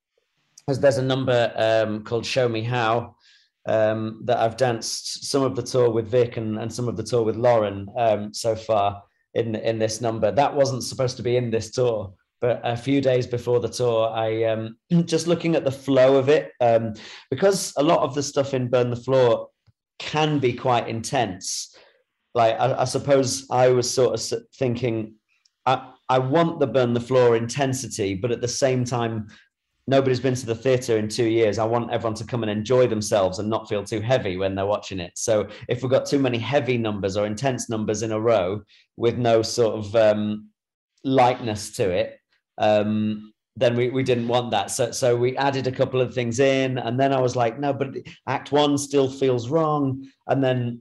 because there's a number um, called Show Me How um, that I've danced some of the tour with Vic and, and some of the tour with Lauren um, so far in, in this number. That wasn't supposed to be in this tour. But a few days before the tour, I um, just looking at the flow of it, um, because a lot of the stuff in Burn the Floor can be quite intense. Like, I, I suppose I was sort of thinking, I, I want the Burn the Floor intensity, but at the same time, nobody's been to the theatre in two years. I want everyone to come and enjoy themselves and not feel too heavy when they're watching it. So if we've got too many heavy numbers or intense numbers in a row with no sort of um, lightness to it, um then we, we didn't want that, so so we added a couple of things in. And then I was like, no, but act one still feels wrong. And then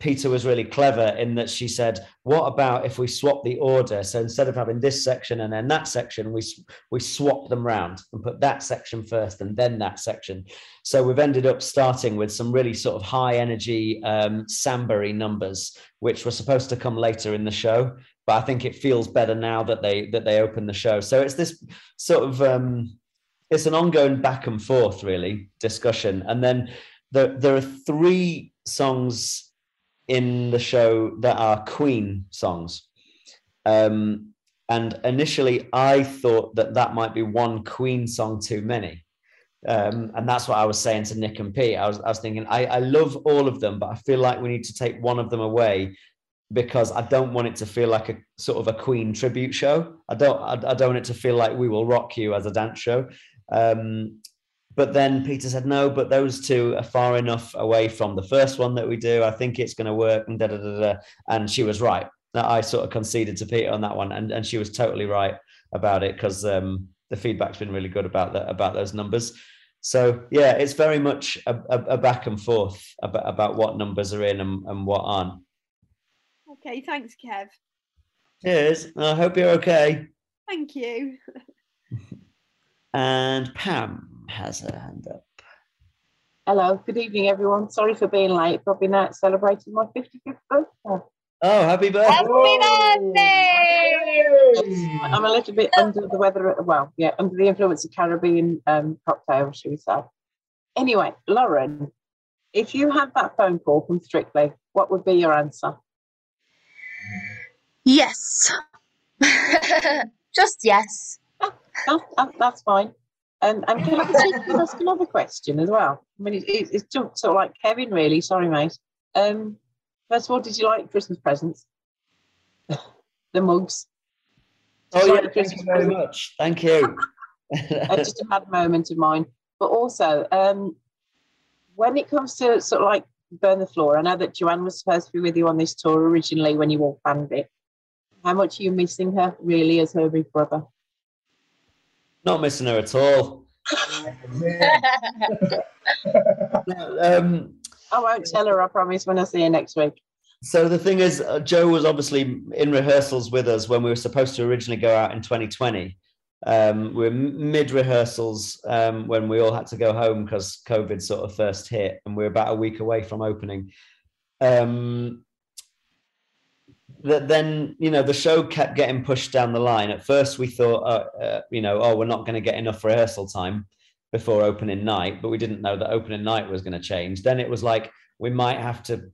Peter was really clever in that she said, what about if we swap the order? So instead of having this section and then that section, we we swap them round and put that section first and then that section. So we've ended up starting with some really sort of high energy um samba-y numbers, which were supposed to come later in the show, but I think it feels better now that they that they open the show. So it's this sort of um, it's an ongoing back and forth, really, discussion. And then there there are three songs in the show that are Queen songs, um, and initially I thought that that might be one Queen song too many, um, and that's what I was saying to Nick and Pete. I was I was thinking I, I love all of them, but I feel like we need to take one of them away, because I don't want it to feel like a sort of a Queen tribute show. I don't, I, I don't want it to feel like We Will Rock You as a dance show. Um, but then Peter said, no, but those two are far enough away from the first one that we do. I think it's going to work, and da, da, da, da. And she was right. I sort of conceded to Peter on that one, and, and she was totally right about it, because um, the feedback's been really good about that, about those numbers. So yeah, it's very much a, a, a back and forth about, about what numbers are in and, and what aren't. Okay, thanks, Kev. Cheers. I hope you're okay. Thank you. And Pam has her hand up. Hello, good evening, everyone. Sorry for being late, but I've been out celebrating my fifty-fifth birthday. Oh, happy birthday! Happy birthday! I'm a little bit under the weather, well, yeah, under the influence of Caribbean um, cocktail, shall we say. Anyway, Lauren, if you had that phone call from Strictly, what would be your answer? Yes. Just yes. Oh, that, that, that's fine. And, and can, I, can I ask another question as well? I mean, it, it, it's just sort of like Kevin, really. Sorry, mate. Um, First of all, did you like Christmas presents? The mugs? Did oh, you yeah, like thank you very presents? Much. Thank you. It's just a bad moment of mine. But also, um, when it comes to sort of like Burn the Floor, I know that Joanne was supposed to be with you on this tour originally when you all planned it. How much are you missing her, really, as her big brother? Not missing her at all. No, um, I won't tell her, I promise, when I see her next week. So the thing is, uh, Joe was obviously in rehearsals with us when we were supposed to originally go out in twenty twenty. Um, we were mid-rehearsals um, when we all had to go home because COVID sort of first hit, and we were about a week away from opening. Um, that then, you know, the show kept getting pushed down the line. At first we thought, uh, uh, you know, oh, we're not going to get enough rehearsal time before opening night, but we didn't know that opening night was going to change. Then it was like, we might have to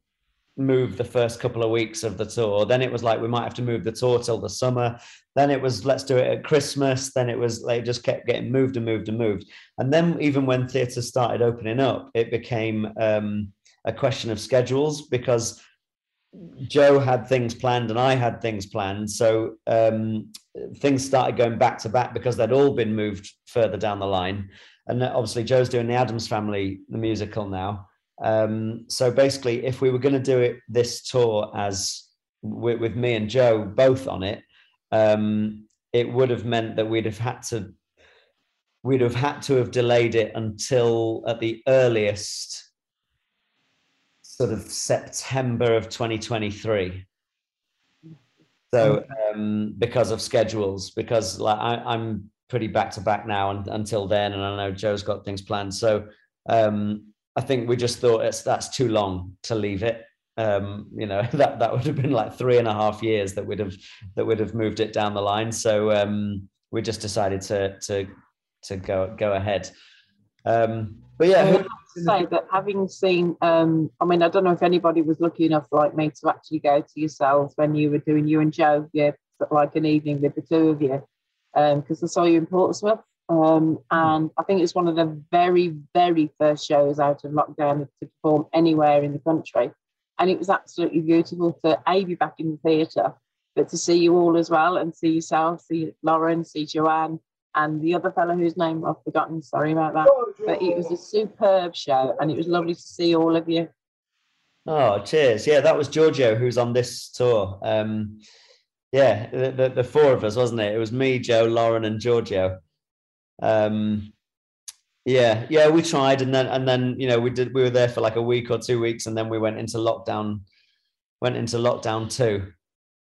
move the first couple of weeks of the tour. Then it was like, we might have to move the tour till the summer. Then it was, let's do it at Christmas. Then it was, they just kept getting moved and moved and moved. And then even when theatres started opening up, it became um, a question of schedules, because Joe had things planned and I had things planned. So um, things started going back to back because they'd all been moved further down the line. And obviously Joe's doing the Addams Family, the musical now. Um, so basically, if we were going to do it this tour as with, with me and Joe both on it, um, it would have meant that we'd have had to, we'd have had to have delayed it until at the earliest sort of September of twenty twenty-three. So um, because of schedules, because like I, I'm. pretty back to back now and until then, and I know Joe's got things planned. So um, I think we just thought it's that's too long to leave it. Um, you know, that that would have been like three and a half years that would have that would have moved it down the line. So um, we just decided to to to go go ahead. Um, but yeah, I have to say that having seen, um, I mean, I don't know if anybody was lucky enough like me to actually go to yourselves when you were doing you and Joe, yeah, like an evening with the two of you. Because um, I saw you in Portsmouth, um, and I think it's one of the very, very first shows out of lockdown to perform anywhere in the country. And it was absolutely beautiful to A, be back in the theatre, but to see you all as well, and see yourself, see Lauren, see Joanne, and the other fellow whose name I've forgotten, sorry about that. But it was a superb show, and it was lovely to see all of you. Oh, cheers. Yeah, that was Giorgio, who's on this tour. Um, Yeah, the, the, the four of us, wasn't it? It was me, Joe, Lauren, and Giorgio. Um, yeah, yeah, we tried, and then and then you know we did. We were there for like a week or two weeks, and then we went into lockdown. Went into lockdown too.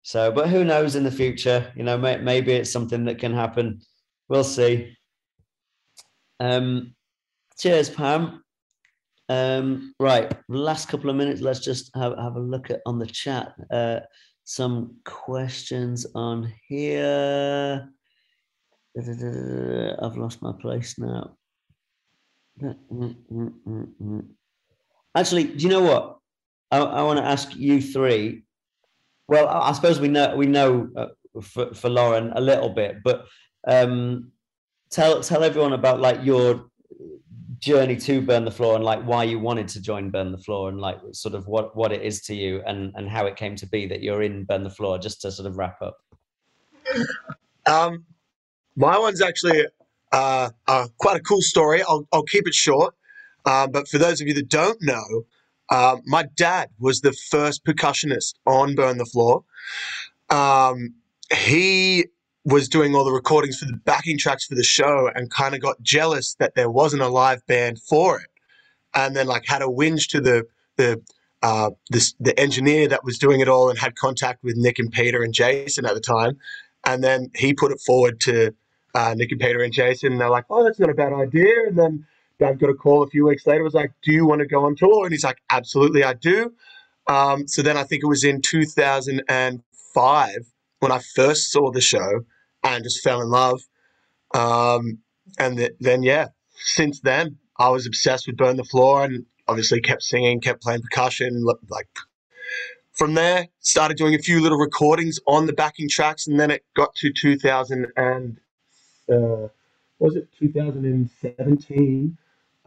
So, but who knows in the future? You know, may, maybe it's something that can happen. We'll see. Um, cheers, Pam. Um, right, last couple of minutes. Let's just have have a look at on the chat. Uh, Some questions on here. I've lost my place now. Actually, do you know what? I, I want to ask you three. Well, I suppose we know we know uh, for, for Lauren a little bit, but um, tell tell everyone about like your journey to Burn the Floor and like why you wanted to join Burn the Floor and like sort of what what it is to you and and how it came to be that you're in Burn the Floor, just to sort of wrap up. Um my one's actually uh, uh quite a cool story. I'll, I'll keep it short, uh, but for those of you that don't know, uh, my dad was the first percussionist on Burn the Floor. Um he was doing all the recordings for the backing tracks for the show and kind of got jealous that there wasn't a live band for it, and then like had a whinge to the the uh, this, the engineer that was doing it all and had contact with Nick and Peter and Jason at the time, and then he put it forward to uh, Nick and Peter and Jason, and they're like, oh, that's not a bad idea. And then Dad got a call a few weeks later, was like, do you want to go on tour? And he's like, absolutely, I do. Um, so then I think it was in two thousand five when I first saw the show and just fell in love. Um, and th then, yeah, since then, I was obsessed with Burn the Floor and obviously kept singing, kept playing percussion. Like, from there, started doing a few little recordings on the backing tracks, and then it got to two thousand and uh, what was it, two thousand seventeen.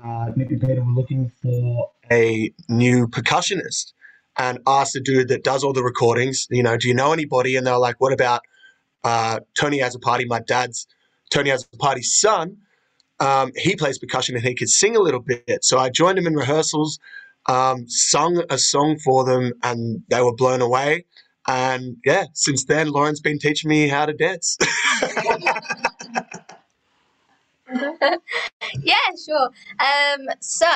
Uh, Nick and Peter were looking for a new percussionist and asked the dude that does all the recordings, you know, do you know anybody? And they were like, what about uh, Tony Azzopardi, my dad's, Tony Azzopardi's son? Um, he plays percussion and he could sing a little bit. So I joined him in rehearsals, um, sung a song for them, and they were blown away. And yeah, since then, Lauren's been teaching me how to dance. Yeah, sure. Um, so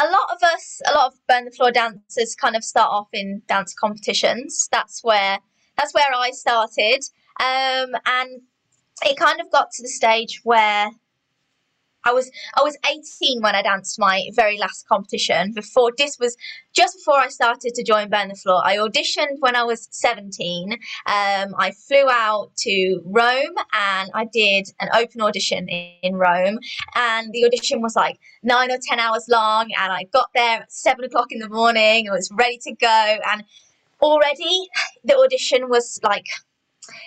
a lot of us, a lot of Burn the Floor dancers kind of start off in dance competitions. That's where, that's where I started. Um, and it kind of got to the stage where I was, I was eighteen when I danced my very last competition. Before this was just before I started to join Burn the Floor. I auditioned when I was seventeen. Um, I flew out to Rome and I did an open audition in, in Rome. And the audition was like nine or ten hours long. And I got there at seven o'clock in the morning. I was ready to go. And already the audition was like,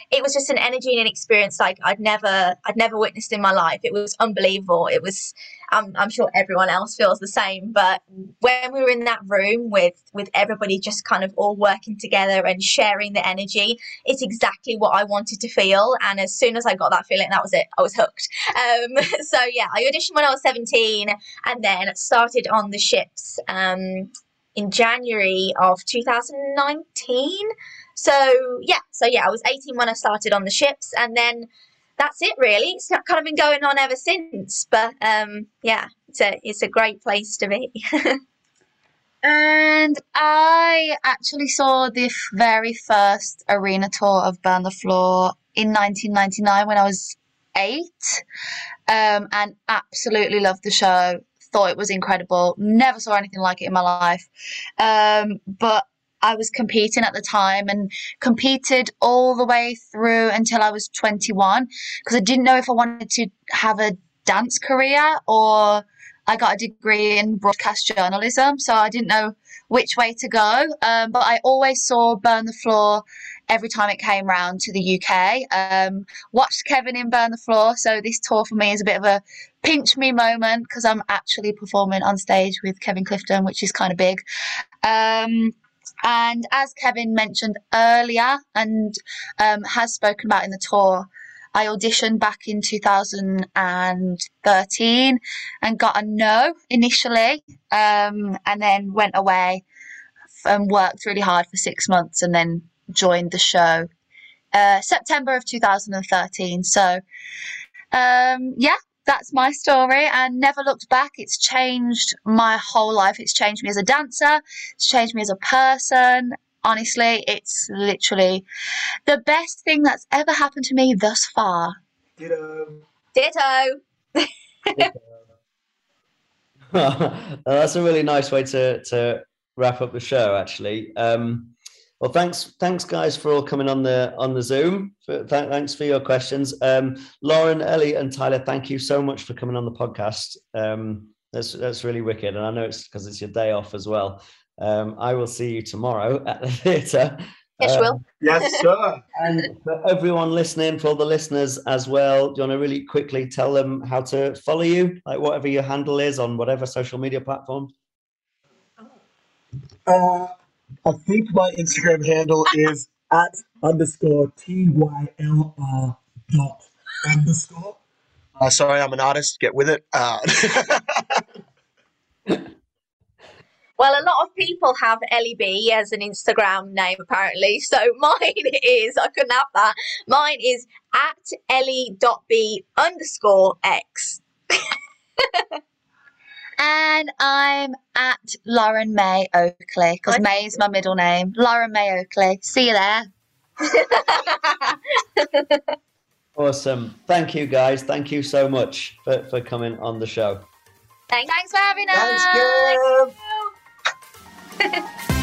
it was just an energy and an experience like I'd never, I'd never witnessed in my life. It was unbelievable. It was, um, I'm sure everyone else feels the same. But when we were in that room with, with everybody just kind of all working together and sharing the energy, it's exactly what I wanted to feel. And as soon as I got that feeling, that was it. I was hooked. Um, so yeah, I auditioned when I was seventeen and then started on the ships um, in January of two thousand nineteen. So yeah, so yeah, I was eighteen when I started on the ships, and then that's it really. It's kind of been going on ever since, but um, yeah, it's a, it's a great place to be. And I actually saw the very first arena tour of Burn the Floor in nineteen ninety-nine when I was eight, um, and absolutely loved the show. Thought it was incredible. Never saw anything like it in my life, um, but I was competing at the time and competed all the way through until I was twenty-one because I didn't know if I wanted to have a dance career, or I got a degree in broadcast journalism, so I didn't know which way to go. Um, but I always saw Burn the Floor every time it came round to the U K. Um, watched Kevin in Burn the Floor, so this tour for me is a bit of a pinch me moment because I'm actually performing on stage with Kevin Clifton, which is kind of big. Um, And as Kevin mentioned earlier and um, has spoken about in the tour, I auditioned back in two thousand thirteen and got a no initially, um, and then went away and worked really hard for six months and then joined the show uh, September of two thousand thirteen. So, um, yeah. That's my story and never looked back. It's changed my whole life. It's changed me as a dancer. It's changed me as a person. Honestly, it's literally the best thing that's ever happened to me thus far. Ditto. Ditto. Ditto. Well, that's a really nice way to, to wrap up the show, actually. Um, Well, thanks, thanks, guys, for all coming on the on the Zoom. Th thanks for your questions, um, Lauren, Ellie, and Tyler. Thank you so much for coming on the podcast. Um, that's that's really wicked, and I know it's because it's your day off as well. Um, I will see you tomorrow at the theatre. Yes, um, will. Yes, sir. And for everyone listening, for all the listeners as well, do you want to really quickly tell them how to follow you, like whatever your handle is on whatever social media platform? Uh. I think my Instagram handle is at underscore T Y L R dot underscore. Uh, sorry, I'm an artist. Get with it. Uh. Well, a lot of people have Ellie B as an Instagram name, apparently. So mine is, I couldn't have that. Mine is at Ellie dot B underscore X. And I'm at Lauren May Oakley, because May is my middle name. Lauren May Oakley. See you there. Awesome. Thank you, guys. Thank you so much for, for coming on the show. Thanks, Thanks for having us. Thanks,